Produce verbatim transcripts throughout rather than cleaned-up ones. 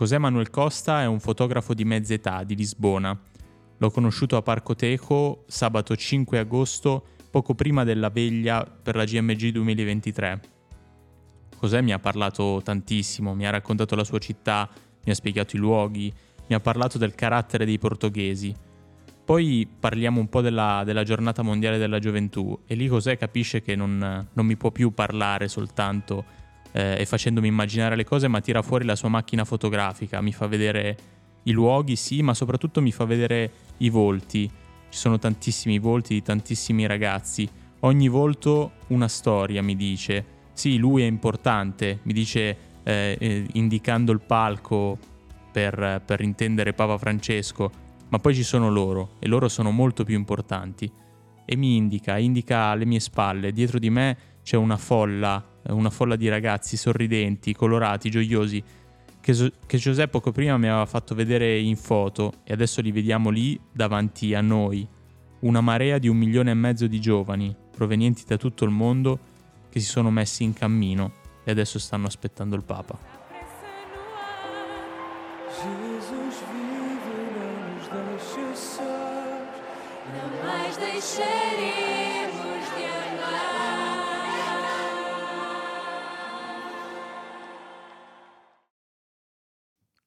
José Manuel Costa è un fotografo di mezza età di Lisbona. L'ho conosciuto a Parque Tejo sabato cinque agosto, poco prima della veglia per la G M G duemilaventitré. José mi ha parlato tantissimo, mi ha raccontato la sua città, mi ha spiegato i luoghi, mi ha parlato del carattere dei portoghesi. Poi parliamo un po' della, della giornata mondiale della gioventù e lì José capisce che non, non mi può più parlare soltanto eh, e facendomi immaginare le cose, ma tira fuori la sua macchina fotografica, mi fa vedere i luoghi, sì, ma soprattutto mi fa vedere i volti. Ci sono tantissimi volti di tantissimi ragazzi, ogni volto una storia, mi dice. Sì, lui è importante, mi dice eh, eh, indicando il palco per, per intendere Papa Francesco, ma poi ci sono loro e loro sono molto più importanti. E mi indica, indica alle mie spalle, dietro di me c'è una folla, una folla di ragazzi sorridenti, colorati, gioiosi, che, che José poco prima mi aveva fatto vedere in foto e adesso li vediamo lì davanti a noi. Una marea di un milione e mezzo di giovani provenienti da tutto il mondo che si sono messi in cammino e adesso stanno aspettando il Papa.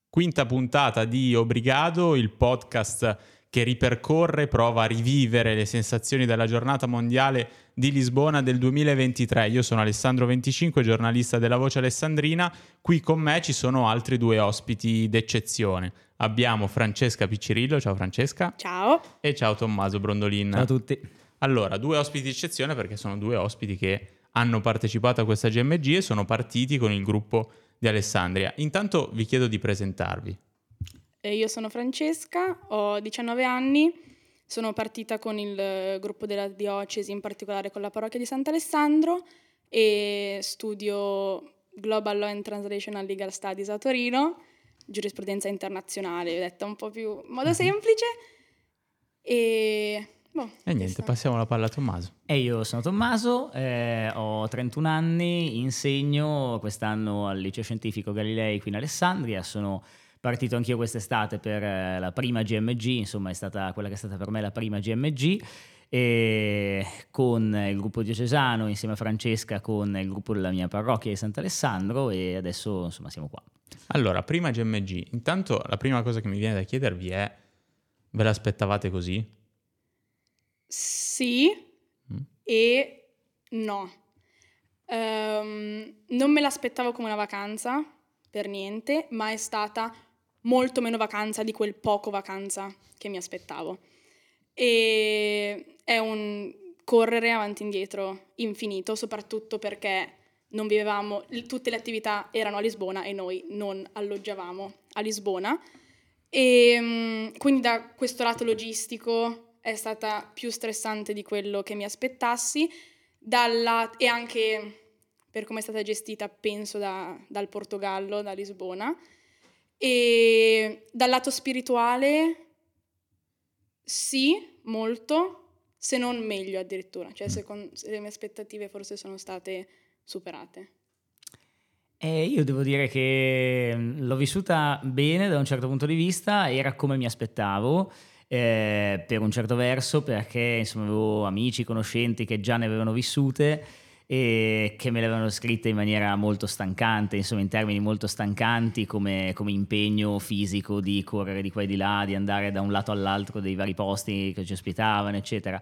Quinta puntata di Obrigado, il podcast che ripercorre, prova a rivivere le sensazioni della giornata mondiale di Lisbona del duemilaventitré. Io sono Alessandro Venticinque, giornalista della Voce Alessandrina. Qui con me ci sono altri due ospiti d'eccezione. Abbiamo Francesca Piccirillo, ciao Francesca. Ciao. E ciao Tommaso Brondolin. Ciao a tutti. Allora, due ospiti d'eccezione perché sono due ospiti che hanno partecipato a questa G M G e sono partiti con il gruppo di Alessandria. Intanto vi chiedo di presentarvi. Eh, io sono Francesca, ho diciannove anni, sono partita con il gruppo della diocesi, in particolare con la parrocchia di Sant'Alessandro, e studio Global Law and Translational Legal Studies a Torino, giurisprudenza internazionale, detta un po' più in modo semplice. E, boh, e niente, passiamo la palla a Tommaso. E io sono Tommaso, eh, ho trentuno anni, insegno quest'anno al liceo scientifico Galilei qui in Alessandria. Sono partito anch'io quest'estate per la prima G M G, insomma è stata quella che è stata per me la prima G M G, e con il gruppo diocesano insieme a Francesca con il gruppo della mia parrocchia di Sant'Alessandro, e adesso insomma siamo qua. Allora, prima G M G, intanto la prima cosa che mi viene da chiedervi è: ve l'aspettavate così? Sì mm. e no. Um, non me l'aspettavo come una vacanza, per niente, ma è stata molto meno vacanza di quel poco vacanza che mi aspettavo. E è un correre avanti e indietro infinito, soprattutto perché non vivevamo, tutte le attività erano a Lisbona e noi non alloggiavamo a Lisbona, e quindi da questo lato logistico è stata più stressante di quello che mi aspettassi, dalla, e anche per come è stata gestita, penso, da, dal Portogallo, da Lisbona. E dal lato spirituale sì, molto, se non meglio addirittura, cioè secondo, le mie aspettative forse sono state superate. Eh, io devo dire che l'ho vissuta bene da un certo punto di vista, era come mi aspettavo eh, per un certo verso, perché insomma avevo amici, conoscenti che già ne avevano vissute e che me le avevano scritte in maniera molto stancante, insomma in termini molto stancanti come, come impegno fisico di correre di qua e di là, di andare da un lato all'altro dei vari posti che ci ospitavano eccetera,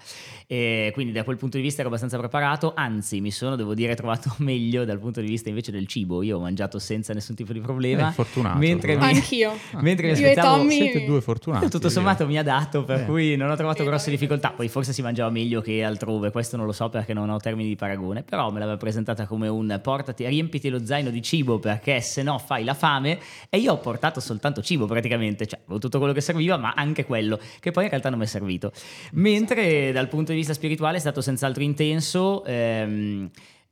e quindi da quel punto di vista ero abbastanza preparato, anzi mi sono, devo dire, trovato meglio dal punto di vista invece del cibo. Io ho mangiato senza nessun tipo di problema. È fortunato, mentre mi, anch'io mentre io mi aspettavo, e Tommy, siete due fortunati, tutto sommato mi ha dato, per eh. cui non ho trovato eh, grosse eh, difficoltà. Poi forse si mangiava meglio che altrove, questo non lo so perché non ho termini di paragone, però me l'aveva presentata come un portati, riempiti lo zaino di cibo perché se no fai la fame, e io ho portato soltanto cibo praticamente, cioè avevo tutto quello che serviva ma anche quello che poi in realtà non mi è servito. Mentre dal punto di vista spirituale è stato senz'altro intenso, ehm,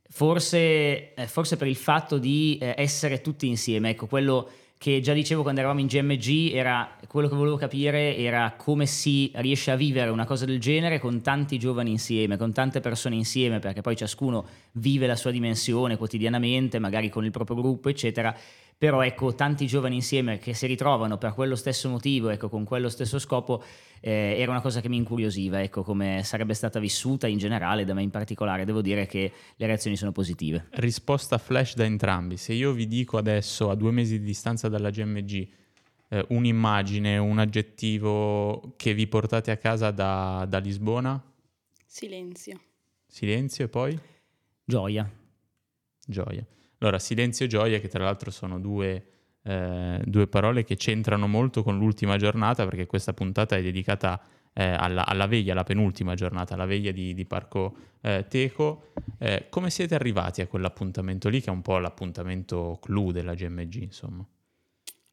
forse, forse per il fatto di essere tutti insieme, ecco quello che già dicevo quando eravamo in G M G, era quello che volevo capire era come si riesce a vivere una cosa del genere con tanti giovani insieme, con tante persone insieme, perché poi ciascuno vive la sua dimensione quotidianamente, magari con il proprio gruppo, eccetera. Però ecco, tanti giovani insieme che si ritrovano per quello stesso motivo, ecco, con quello stesso scopo, eh, era una cosa che mi incuriosiva, ecco, come sarebbe stata vissuta in generale, da me in particolare. Devo dire che le reazioni sono positive. Risposta flash da entrambi. Se io vi dico adesso, a due mesi di distanza dalla G M G, eh, un'immagine, un aggettivo che vi portate a casa da, da Lisbona? Silenzio. Silenzio e poi? Gioia. Gioia. Allora, silenzio e gioia, che tra l'altro sono due, eh, due parole che c'entrano molto con l'ultima giornata, perché questa puntata è dedicata eh, alla, alla veglia, alla penultima giornata, alla veglia di, di Parco eh, Tejo. Eh, come siete arrivati a quell'appuntamento lì, che è un po' l'appuntamento clou della G M G, insomma?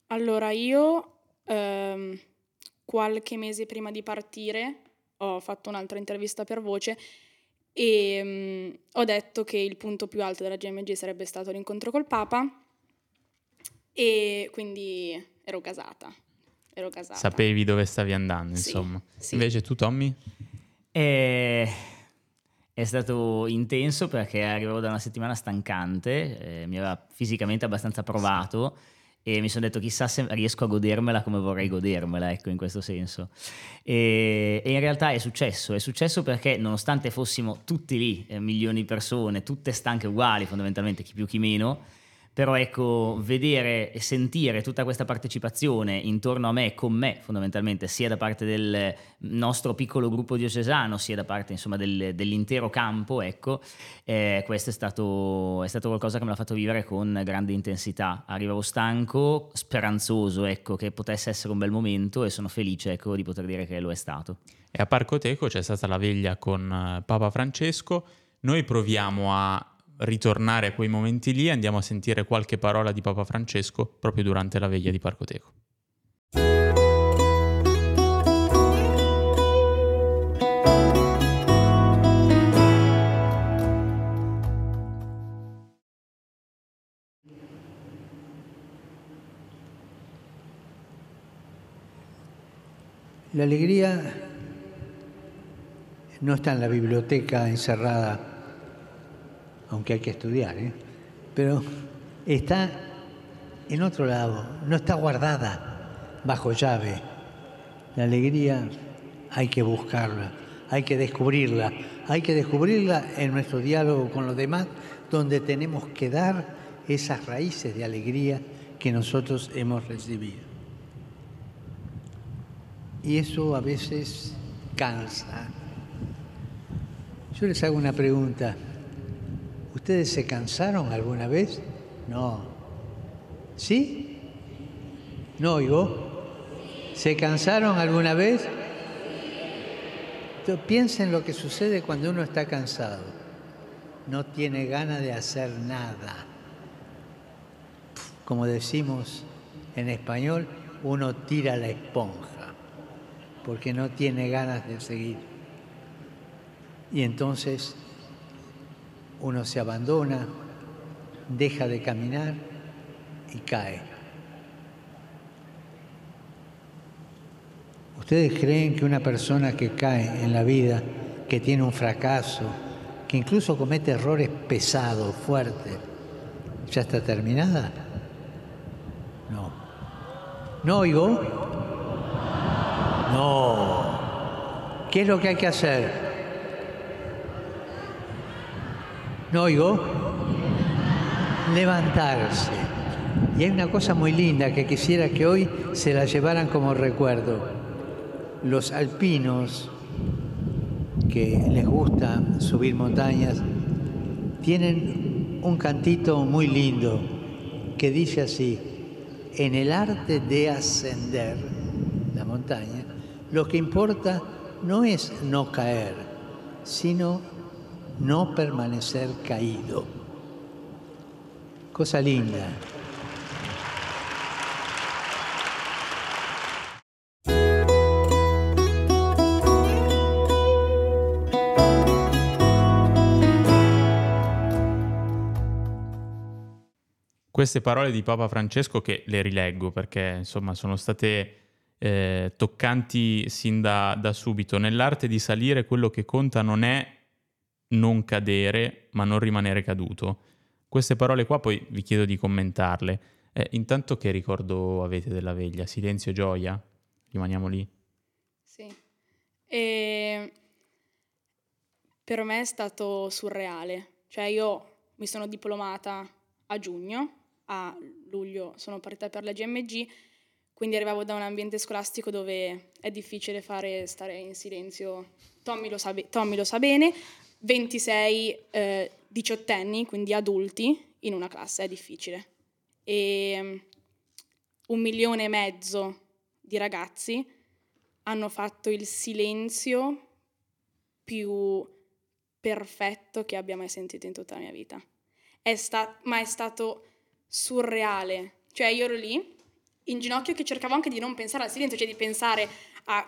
Allora, io ehm, qualche mese prima di partire ho fatto un'altra intervista per Voce, e um, ho detto che il punto più alto della G M G sarebbe stato l'incontro col Papa, e quindi ero gasata, ero gasata. Sapevi dove stavi andando, insomma. Sì, sì. Invece tu, Tommy? Eh, è stato intenso, perché arrivavo da una settimana stancante, eh, mi aveva fisicamente abbastanza provato, sì. E mi sono detto, chissà se riesco a godermela come vorrei godermela, ecco, in questo senso. E, e in realtà è successo, è successo perché nonostante fossimo tutti lì, eh, milioni di persone, tutte stanche uguali fondamentalmente, chi più chi meno, però ecco, vedere e sentire tutta questa partecipazione intorno a me, con me fondamentalmente, sia da parte del nostro piccolo gruppo diocesano, sia da parte insomma del, dell'intero campo, ecco, eh, questo è stato, è stato qualcosa che me l'ha fatto vivere con grande intensità. Arrivavo stanco, speranzoso, ecco, che potesse essere un bel momento, e sono felice, ecco, di poter dire che lo è stato. E a Parco Tejo c'è stata la veglia con Papa Francesco. Noi proviamo a ritornare a quei momenti lì, andiamo a sentire qualche parola di Papa Francesco proprio durante la veglia di Parco Tejo. L'allegria no está en la biblioteca encerrada, aunque hay que estudiar, ¿eh? Pero está en otro lado, no está guardada bajo llave. La alegría hay que buscarla, hay que descubrirla, hay que descubrirla en nuestro diálogo con los demás, donde tenemos que dar esas raíces de alegría que nosotros hemos recibido. Y eso a veces cansa. Yo les hago una pregunta. ¿Ustedes se cansaron alguna vez? No. ¿Sí? No oigo. ¿Se cansaron alguna vez? Entonces, piensen lo que sucede cuando uno está cansado. No tiene ganas de hacer nada. Como decimos en español, uno tira la esponja porque no tiene ganas de seguir. Y entonces uno se abandona, deja de caminar y cae. ¿Ustedes creen que una persona que cae en la vida, que tiene un fracaso, que incluso comete errores pesados, fuertes, ya está terminada? No. ¿No oigo? No. ¿Qué es lo que hay que hacer? ¿No oigo? Levantarse. Y hay una cosa muy linda que quisiera que hoy se la llevaran como recuerdo. Los alpinos, que les gusta subir montañas, tienen un cantito muy lindo que dice así: en el arte de ascender la montaña, lo que importa no es no caer, sino no permanecer caído. Cosa linda. queste parole di Papa Francesco, che le rileggo perché insomma sono state eh, toccanti sin da, da subito. Nell'arte di salire quello che conta non è non cadere, ma non rimanere caduto. Queste parole qua poi vi chiedo di commentarle. Eh, intanto che ricordo avete della veglia? Silenzio e gioia? Rimaniamo lì? Sì. E... Per me è stato surreale. Cioè io mi sono diplomata a giugno, a luglio sono partita per la G M G, quindi arrivavo da un ambiente scolastico dove è difficile fare stare in silenzio. Tommy lo sa, be- Tommy lo sa bene, ventisei eh, diciottenni, quindi adulti, in una classe è difficile. E un milione e mezzo di ragazzi hanno fatto il silenzio più perfetto che abbia mai sentito in tutta la mia vita. È sta- ma è stato surreale. Cioè io ero lì, in ginocchio, che cercavo anche di non pensare al silenzio, cioè di pensare a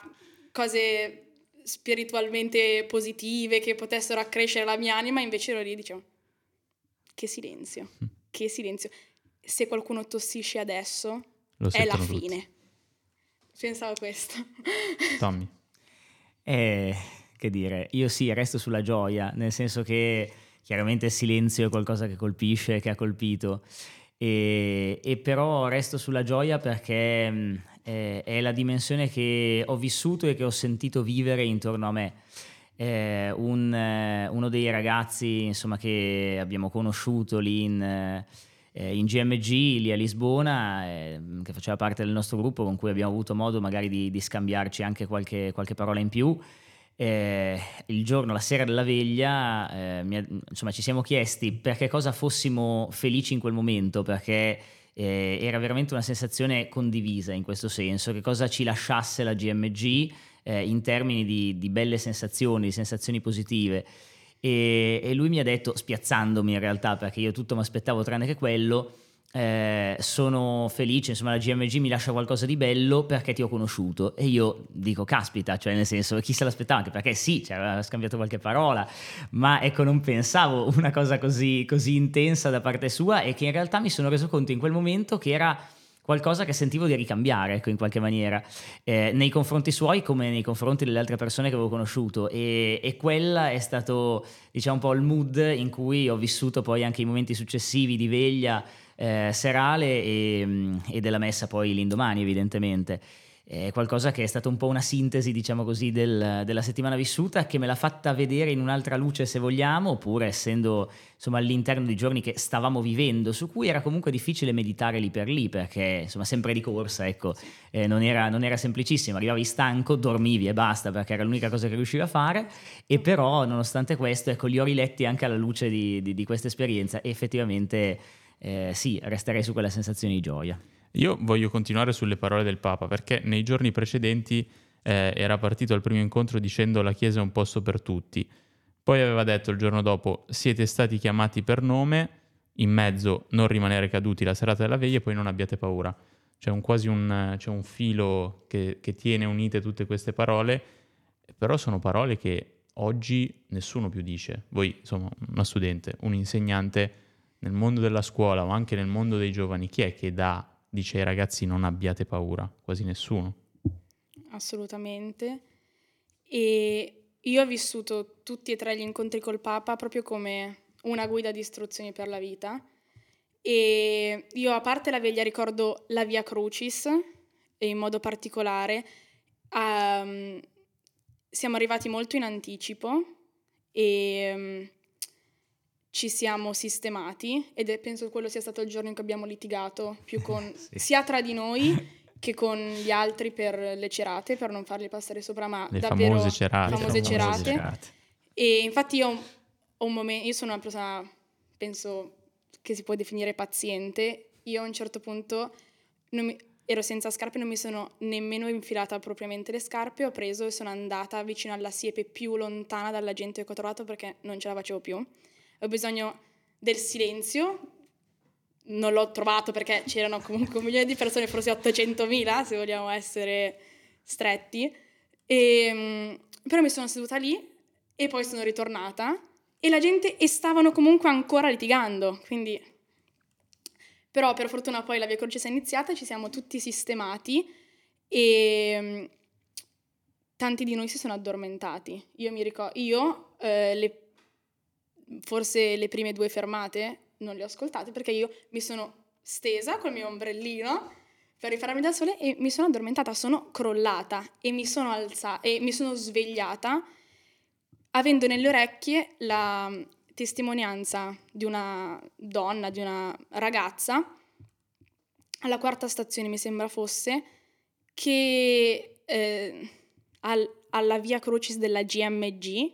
cose spiritualmente positive che potessero accrescere la mia anima, invece ero lì e dicevo, che silenzio, che silenzio. Se qualcuno tossisce adesso lo è la tutti. Fine. Pensavo questo. Tommy. Eh, che dire, io sì, resto sulla gioia, nel senso che chiaramente il silenzio è qualcosa che colpisce, che ha colpito, e, e però resto sulla gioia perché mh, è, è la dimensione che ho vissuto e che ho sentito vivere intorno a me. Eh, un, eh, uno dei ragazzi insomma, che abbiamo conosciuto lì in, eh, in G M G, lì a Lisbona, eh, che faceva parte del nostro gruppo, con cui abbiamo avuto modo magari di, di scambiarci anche qualche, qualche parola in più. Eh, il giorno, la sera della veglia, eh, mi, insomma ci siamo chiesti per che cosa fossimo felici in quel momento, perché eh, era veramente una sensazione condivisa in questo senso, che cosa ci lasciasse la G M G eh, in termini di, di belle sensazioni, di sensazioni positive. E, e lui mi ha detto, spiazzandomi in realtà, perché io tutto mi aspettavo tranne che quello, Eh, sono felice, insomma la G M G mi lascia qualcosa di bello perché ti ho conosciuto. E io dico caspita, cioè nel senso chi se l'aspettava, anche perché sì, cioè, aveva scambiato qualche parola, ma ecco non pensavo una cosa così, così intensa da parte sua, e che in realtà mi sono reso conto in quel momento che era qualcosa che sentivo di ricambiare, ecco, in qualche maniera eh, nei confronti suoi come nei confronti delle altre persone che avevo conosciuto, e, e quella è stato diciamo un po' il mood in cui ho vissuto poi anche i momenti successivi di veglia Eh, serale e, e della messa poi l'indomani, evidentemente. È qualcosa che è stata un po' una sintesi, diciamo così, del, della settimana vissuta, che me l'ha fatta vedere in un'altra luce, se vogliamo, oppure essendo insomma all'interno di giorni che stavamo vivendo, su cui era comunque difficile meditare lì per lì, perché insomma sempre di corsa, ecco, eh, non era, non era semplicissimo. Arrivavi stanco, dormivi e basta, perché era l'unica cosa che riuscivi a fare. E però nonostante questo, ecco, li ho riletti anche alla luce di, di, di questa esperienza, e effettivamente Eh, sì, resterei su quella sensazione di gioia. Io voglio continuare sulle parole del Papa, perché nei giorni precedenti eh, era partito al primo incontro dicendo la Chiesa è un posto per tutti, poi aveva detto il giorno dopo siete stati chiamati per nome, in mezzo non rimanere caduti la serata della veglia, e poi non abbiate paura. C'è un, quasi un, c'è un filo che, che tiene unite tutte queste parole, però sono parole che oggi nessuno più dice. Voi insomma, uno studente, un insegnante nel mondo della scuola o anche nel mondo dei giovani, chi è che dà, dice ai ragazzi non abbiate paura? Quasi nessuno. Assolutamente. E io ho vissuto tutti e tre gli incontri col Papa proprio come una guida di istruzioni per la vita, e io a parte la veglia ricordo la Via Crucis, e in modo particolare um, siamo arrivati molto in anticipo e... Um, ci siamo sistemati, ed è, penso quello sia stato il giorno in cui abbiamo litigato più con sì. sia tra di noi che con gli altri per le cerate, per non farli passare sopra, ma le davvero famose cerate, famose cerate. cerate. E infatti io ho un momento, io sono una persona penso che si può definire paziente. Io a un certo punto non mi, ero senza scarpe, non mi sono nemmeno infilata propriamente le scarpe, ho preso e sono andata vicino alla siepe più lontana dalla gente che ho trovato, perché non ce la facevo più. Ho bisogno del silenzio, non l'ho trovato perché c'erano comunque un milione di persone, forse ottocentomila se vogliamo essere stretti, e, però mi sono seduta lì e poi sono ritornata, e la gente e stavano comunque ancora litigando, quindi Però per fortuna poi la Via Crucis è iniziata, ci siamo tutti sistemati e tanti di noi si sono addormentati. Io mi ricordo, io eh, le, forse le prime due fermate non le ho ascoltate perché io mi sono stesa col mio ombrellino per rifarmi dal sole e mi sono addormentata, sono crollata e mi sono alzata e mi sono svegliata avendo nelle orecchie la testimonianza di una donna, di una ragazza, alla quarta stazione mi sembra fosse, che eh, al, alla Via Crucis della G M G,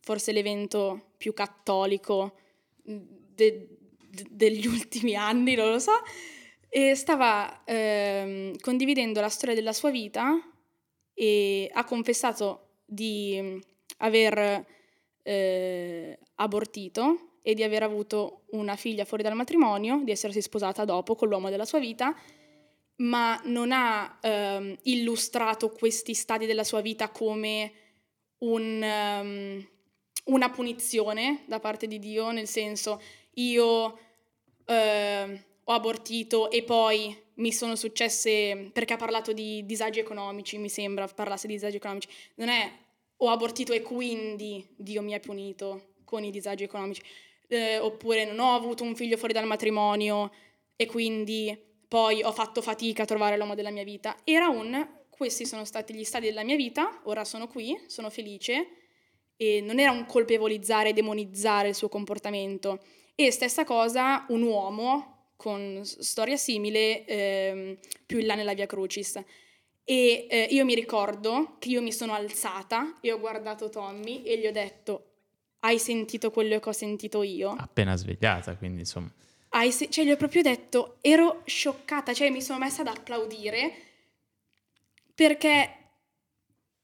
forse l'evento più cattolico de, de, degli ultimi anni, non lo so, e stava eh, condividendo la storia della sua vita e ha confessato di aver eh, abortito e di aver avuto una figlia fuori dal matrimonio, di essersi sposata dopo con l'uomo della sua vita, ma non ha ehm, illustrato questi stadi della sua vita come un, um, una punizione da parte di Dio, nel senso io eh, ho abortito e poi mi sono successe, perché ha parlato di disagi economici, mi sembra parlasse di disagi economici, non è ho abortito e quindi Dio mi ha punito con i disagi economici, eh, oppure non ho avuto un figlio fuori dal matrimonio e quindi poi ho fatto fatica a trovare l'uomo della mia vita. Era un, questi sono stati gli stadi della mia vita, ora sono qui, sono felice, e non era un colpevolizzare e demonizzare il suo comportamento. E stessa cosa un uomo con storia simile eh, più in là nella Via Crucis. E eh, io mi ricordo che io mi sono alzata e ho guardato Tommy e gli ho detto: hai sentito quello che ho sentito io? Appena svegliata, quindi insomma. Hai se- cioè gli ho proprio detto, ero scioccata, cioè mi sono messa ad applaudire perché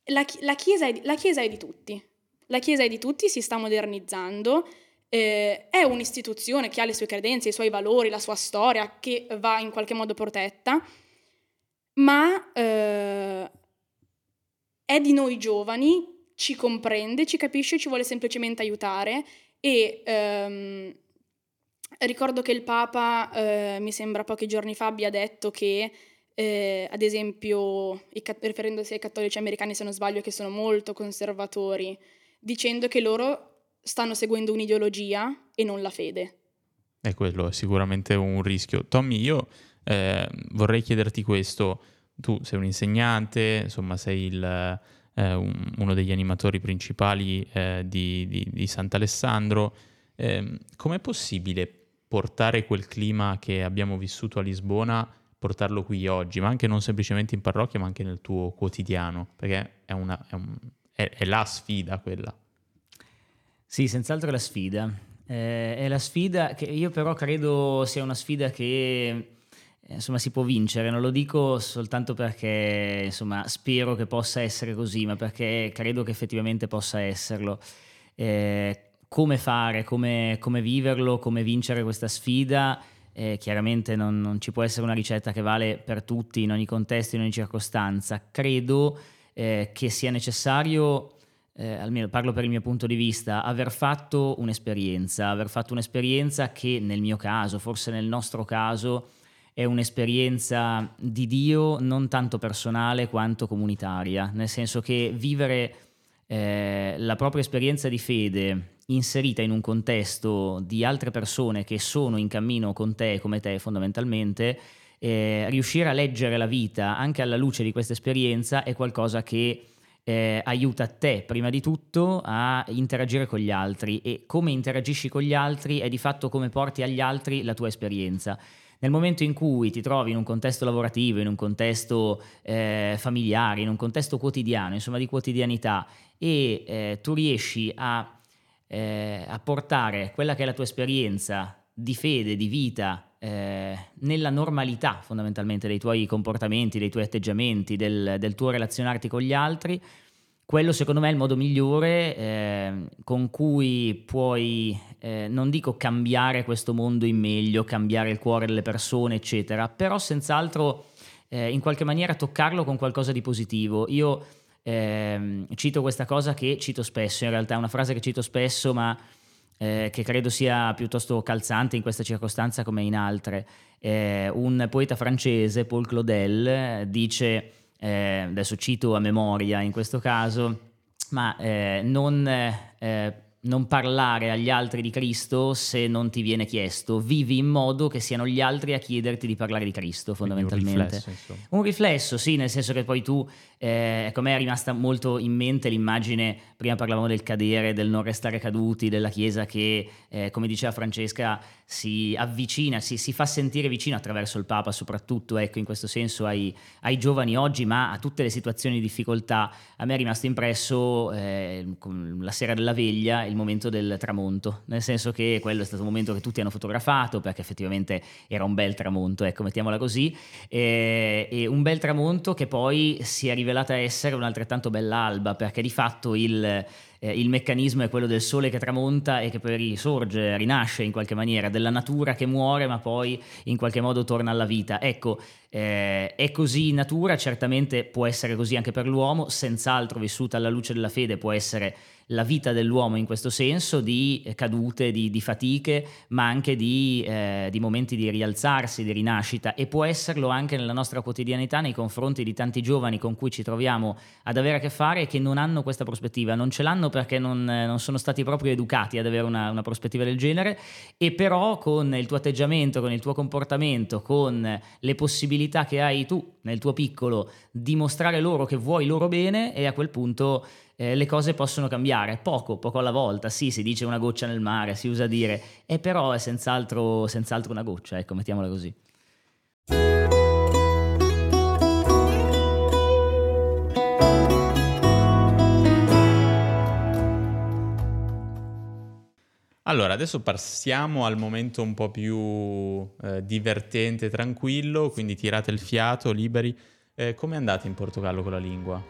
la, chi- la, chiesa, è di- la chiesa è di tutti, la chiesa è di tutti, si sta modernizzando, eh, è un'istituzione che ha le sue credenze, i suoi valori, la sua storia che va in qualche modo protetta, ma eh, è di noi giovani, ci comprende, ci capisce, ci vuole semplicemente aiutare. E ehm, ricordo che il Papa, eh, mi sembra pochi giorni fa, abbia detto che eh, ad esempio, i, riferendosi ai cattolici americani se non sbaglio, che sono molto conservatori, dicendo che loro stanno seguendo un'ideologia e non la fede. E quello è sicuramente un rischio. Tommy, io eh, vorrei chiederti questo. Tu sei un insegnante, insomma sei il... uno degli animatori principali eh, di, di, di Sant'Alessandro. Eh, com'è possibile portare quel clima che abbiamo vissuto a Lisbona, portarlo qui oggi, ma anche non semplicemente in parrocchia, ma anche nel tuo quotidiano? Perché è, una, è, un, è, è la sfida quella. Sì, senz'altro è la sfida. Eh, è la sfida che io però credo sia una sfida che... insomma si può vincere, non lo dico soltanto perché insomma spero che possa essere così, ma perché credo che effettivamente possa esserlo. Eh, come fare, come, come viverlo, come vincere questa sfida? Eh, chiaramente non, non ci può essere una ricetta che vale per tutti, in ogni contesto, in ogni circostanza. Credo eh, che sia necessario, eh, almeno parlo per il mio punto di vista, aver fatto un'esperienza, aver fatto un'esperienza che nel mio caso, forse nel nostro caso, è un'esperienza di Dio non tanto personale quanto comunitaria, nel senso che vivere eh, la propria esperienza di fede inserita in un contesto di altre persone che sono in cammino con te, come te fondamentalmente, eh, riuscire a leggere la vita anche alla luce di questa esperienza è qualcosa che eh, aiuta te prima di tutto a interagire con gli altri, e come interagisci con gli altri è di fatto come porti agli altri la tua esperienza. Nel momento in cui ti trovi in un contesto lavorativo, in un contesto eh, familiare, in un contesto quotidiano, insomma di quotidianità, e eh, tu riesci a, eh, a portare quella che è la tua esperienza di fede, di vita, eh, nella normalità fondamentalmente dei tuoi comportamenti, dei tuoi atteggiamenti, del, del tuo relazionarti con gli altri, quello secondo me è il modo migliore eh, con cui puoi, eh, non dico cambiare questo mondo in meglio, cambiare il cuore delle persone, eccetera, però senz'altro eh, in qualche maniera toccarlo con qualcosa di positivo. Io eh, cito questa cosa che cito spesso, in realtà è una frase che cito spesso, ma eh, che credo sia piuttosto calzante in questa circostanza come in altre. Eh, un poeta francese, Paul Claudel, dice, eh, adesso cito a memoria in questo caso, ma eh, non... Eh, non parlare agli altri di Cristo se non ti viene chiesto, vivi in modo che siano gli altri a chiederti di parlare di Cristo, fondamentalmente. Un riflesso, un riflesso, sì, nel senso che poi tu, eh, ecco, a me è rimasta molto in mente l'immagine, prima parlavamo del cadere, del non restare caduti, della Chiesa che, eh, come diceva Francesca, si avvicina, si, si fa sentire vicino attraverso il Papa, soprattutto, ecco, in questo senso ai, ai giovani oggi, ma a tutte le situazioni di difficoltà. A me è rimasto impresso eh, la sera della veglia, il momento del tramonto, nel senso che quello è stato un momento che tutti hanno fotografato perché effettivamente era un bel tramonto, ecco, mettiamola così, e, e un bel tramonto che poi si è rivelata essere un'altrettanto bella alba, perché di fatto il, eh, il meccanismo è quello del sole che tramonta e che poi risorge, rinasce in qualche maniera, della natura che muore ma poi in qualche modo torna alla vita, ecco. Eh, è così in natura, certamente può essere così anche per l'uomo, senz'altro vissuta alla luce della fede può essere la vita dell'uomo in questo senso, di cadute, di, di fatiche, ma anche di, eh, di momenti di rialzarsi, di rinascita, e può esserlo anche nella nostra quotidianità nei confronti di tanti giovani con cui ci troviamo ad avere a che fare e che non hanno questa prospettiva, non ce l'hanno perché non, non sono stati proprio educati ad avere una, una prospettiva del genere, e però con il tuo atteggiamento, con il tuo comportamento, con le possibilità che hai tu nel tuo piccolo di mostrare loro che vuoi loro bene, e a quel punto eh, le cose possono cambiare, poco, poco alla volta. Sì, si dice una goccia nel mare, si usa dire, e però è senz'altro, senz'altro una goccia, ecco, mettiamola così. Allora, adesso passiamo al momento un po' più eh, divertente, tranquillo, quindi tirate il fiato, liberi. Eh, come andate in Portogallo con la lingua?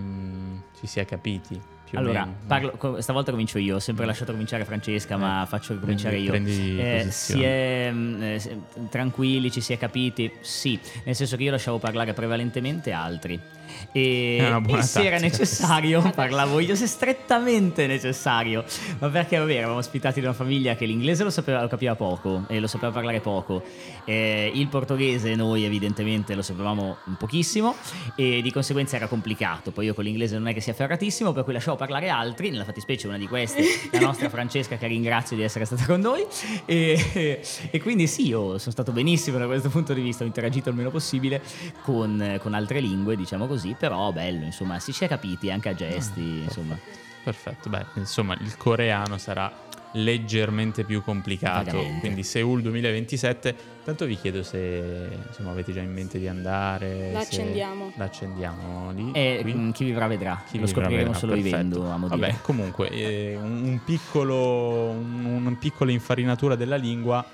Mm, ci si è capiti? Più allora, o meno. Parlo, stavolta comincio io, ho sempre lasciato cominciare Francesca, eh, ma faccio cominciare io. Prendi eh, si è, eh, tranquilli, ci si è capiti? Sì, nel senso che io lasciavo parlare prevalentemente altri. E, e se era necessario parlavo io, se strettamente necessario, ma perché vabbè, eravamo ospitati da una famiglia che l'inglese lo sapeva, lo capiva poco e lo sapeva parlare poco, eh, il portoghese noi evidentemente lo sapevamo pochissimo e di conseguenza era complicato. Poi io con l'inglese non è che sia ferratissimo, per cui lasciavo parlare altri, nella fattispecie una di queste la nostra Francesca, che ringrazio di essere stata con noi, e, e quindi sì, io sono stato benissimo da questo punto di vista, ho interagito il meno possibile con, con altre lingue, diciamo così. Però bello, insomma, si ci è capiti anche a gesti, ah, perfetto, insomma. Perfetto, beh, insomma, il coreano sarà leggermente più complicato. Vagamente. Quindi Seul duemilaventisette, tanto vi chiedo se insomma avete già in mente di andare. L'accendiamo. L'accendiamo lì. E qui. Chi vivrà vedrà, chi lo scopriremo vedrà, solo perfetto. Vivendo, amo dire. Vabbè, comunque, eh, un piccolo, un, un piccola infarinatura della lingua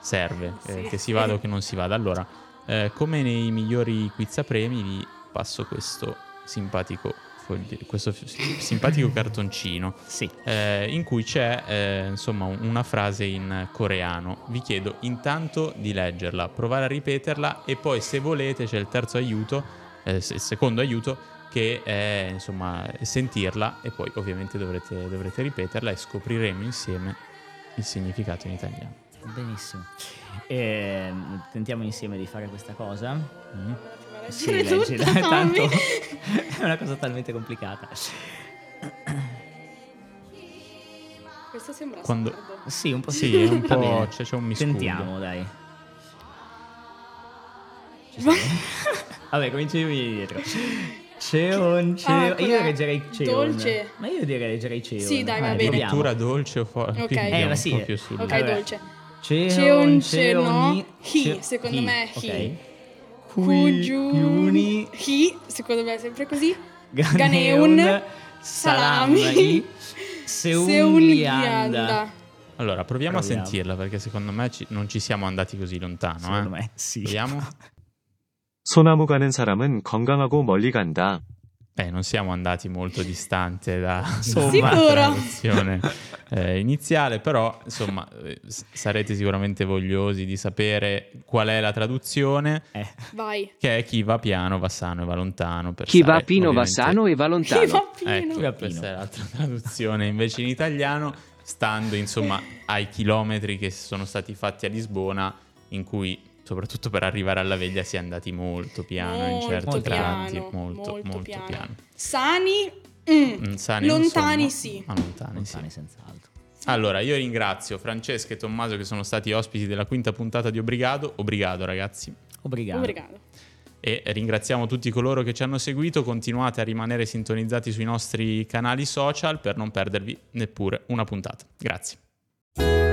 serve, sì. eh, che si vada o che non si vada. Allora, eh, come nei migliori quizzapremi vi passo questo simpatico foglio, questo simpatico cartoncino, sì. eh, in cui c'è eh, insomma una frase in coreano. Vi chiedo intanto di leggerla, provare a ripeterla, e poi se volete c'è il terzo aiuto, eh, il secondo aiuto, che è insomma sentirla, e poi ovviamente dovrete, dovrete ripeterla e scopriremo insieme il significato in italiano. Benissimo, eh, tentiamo insieme di fare questa cosa. Mm. Sì, leggila, tanto è una cosa talmente complicata. Questo sembra quando... Sì, un po' sì, sì un po' c'è, c'è un miscuglio. Sentiamo, dai. Vabbè, cominciamo di dietro. Ceon, ceon. Ah, io leggerei ceon. Dolce. Ma io direi leggerei ceon. Sì, dai, va bene. Addirittura dolce o forte. Ok, eh, ma sì. Ok, allora, dolce. Ceon, ceon, hi. Secondo hi. Me è hi. Okay. Kujiuni Hi, secondo me è sempre così. Ganeun Salami Seunlianda. Allora proviamo, proviamo a sentirla, perché secondo me ci, non ci siamo andati così lontano. Secondo eh. me sì. Proviamo. 소나무 가는 사람은 건강하고 멀리 간다. Eh, non siamo andati molto distante da la lezione eh, iniziale, però insomma sarete sicuramente vogliosi di sapere qual è la traduzione, eh. Vai. Che è chi va piano va sano e va lontano. Per chi stare, va pino ovviamente... va sano e va lontano. Chi va pino. Eh, chi va pino. Questa è l'altra traduzione invece in italiano, stando insomma ai chilometri che sono stati fatti a Lisbona, in cui... soprattutto per arrivare alla veglia si è andati molto piano, molto in certi tratti, molto, molto, molto piano. piano. Sani, mm. Sani lontani insomma, sì. Ma lontani, lontani sì. Senz'altro. Allora, io ringrazio Francesca e Tommaso che sono stati ospiti della quinta puntata di Obrigado. Obrigado ragazzi. Obrigado. Obrigado. E ringraziamo tutti coloro che ci hanno seguito. Continuate a rimanere sintonizzati sui nostri canali social per non perdervi neppure una puntata. Grazie.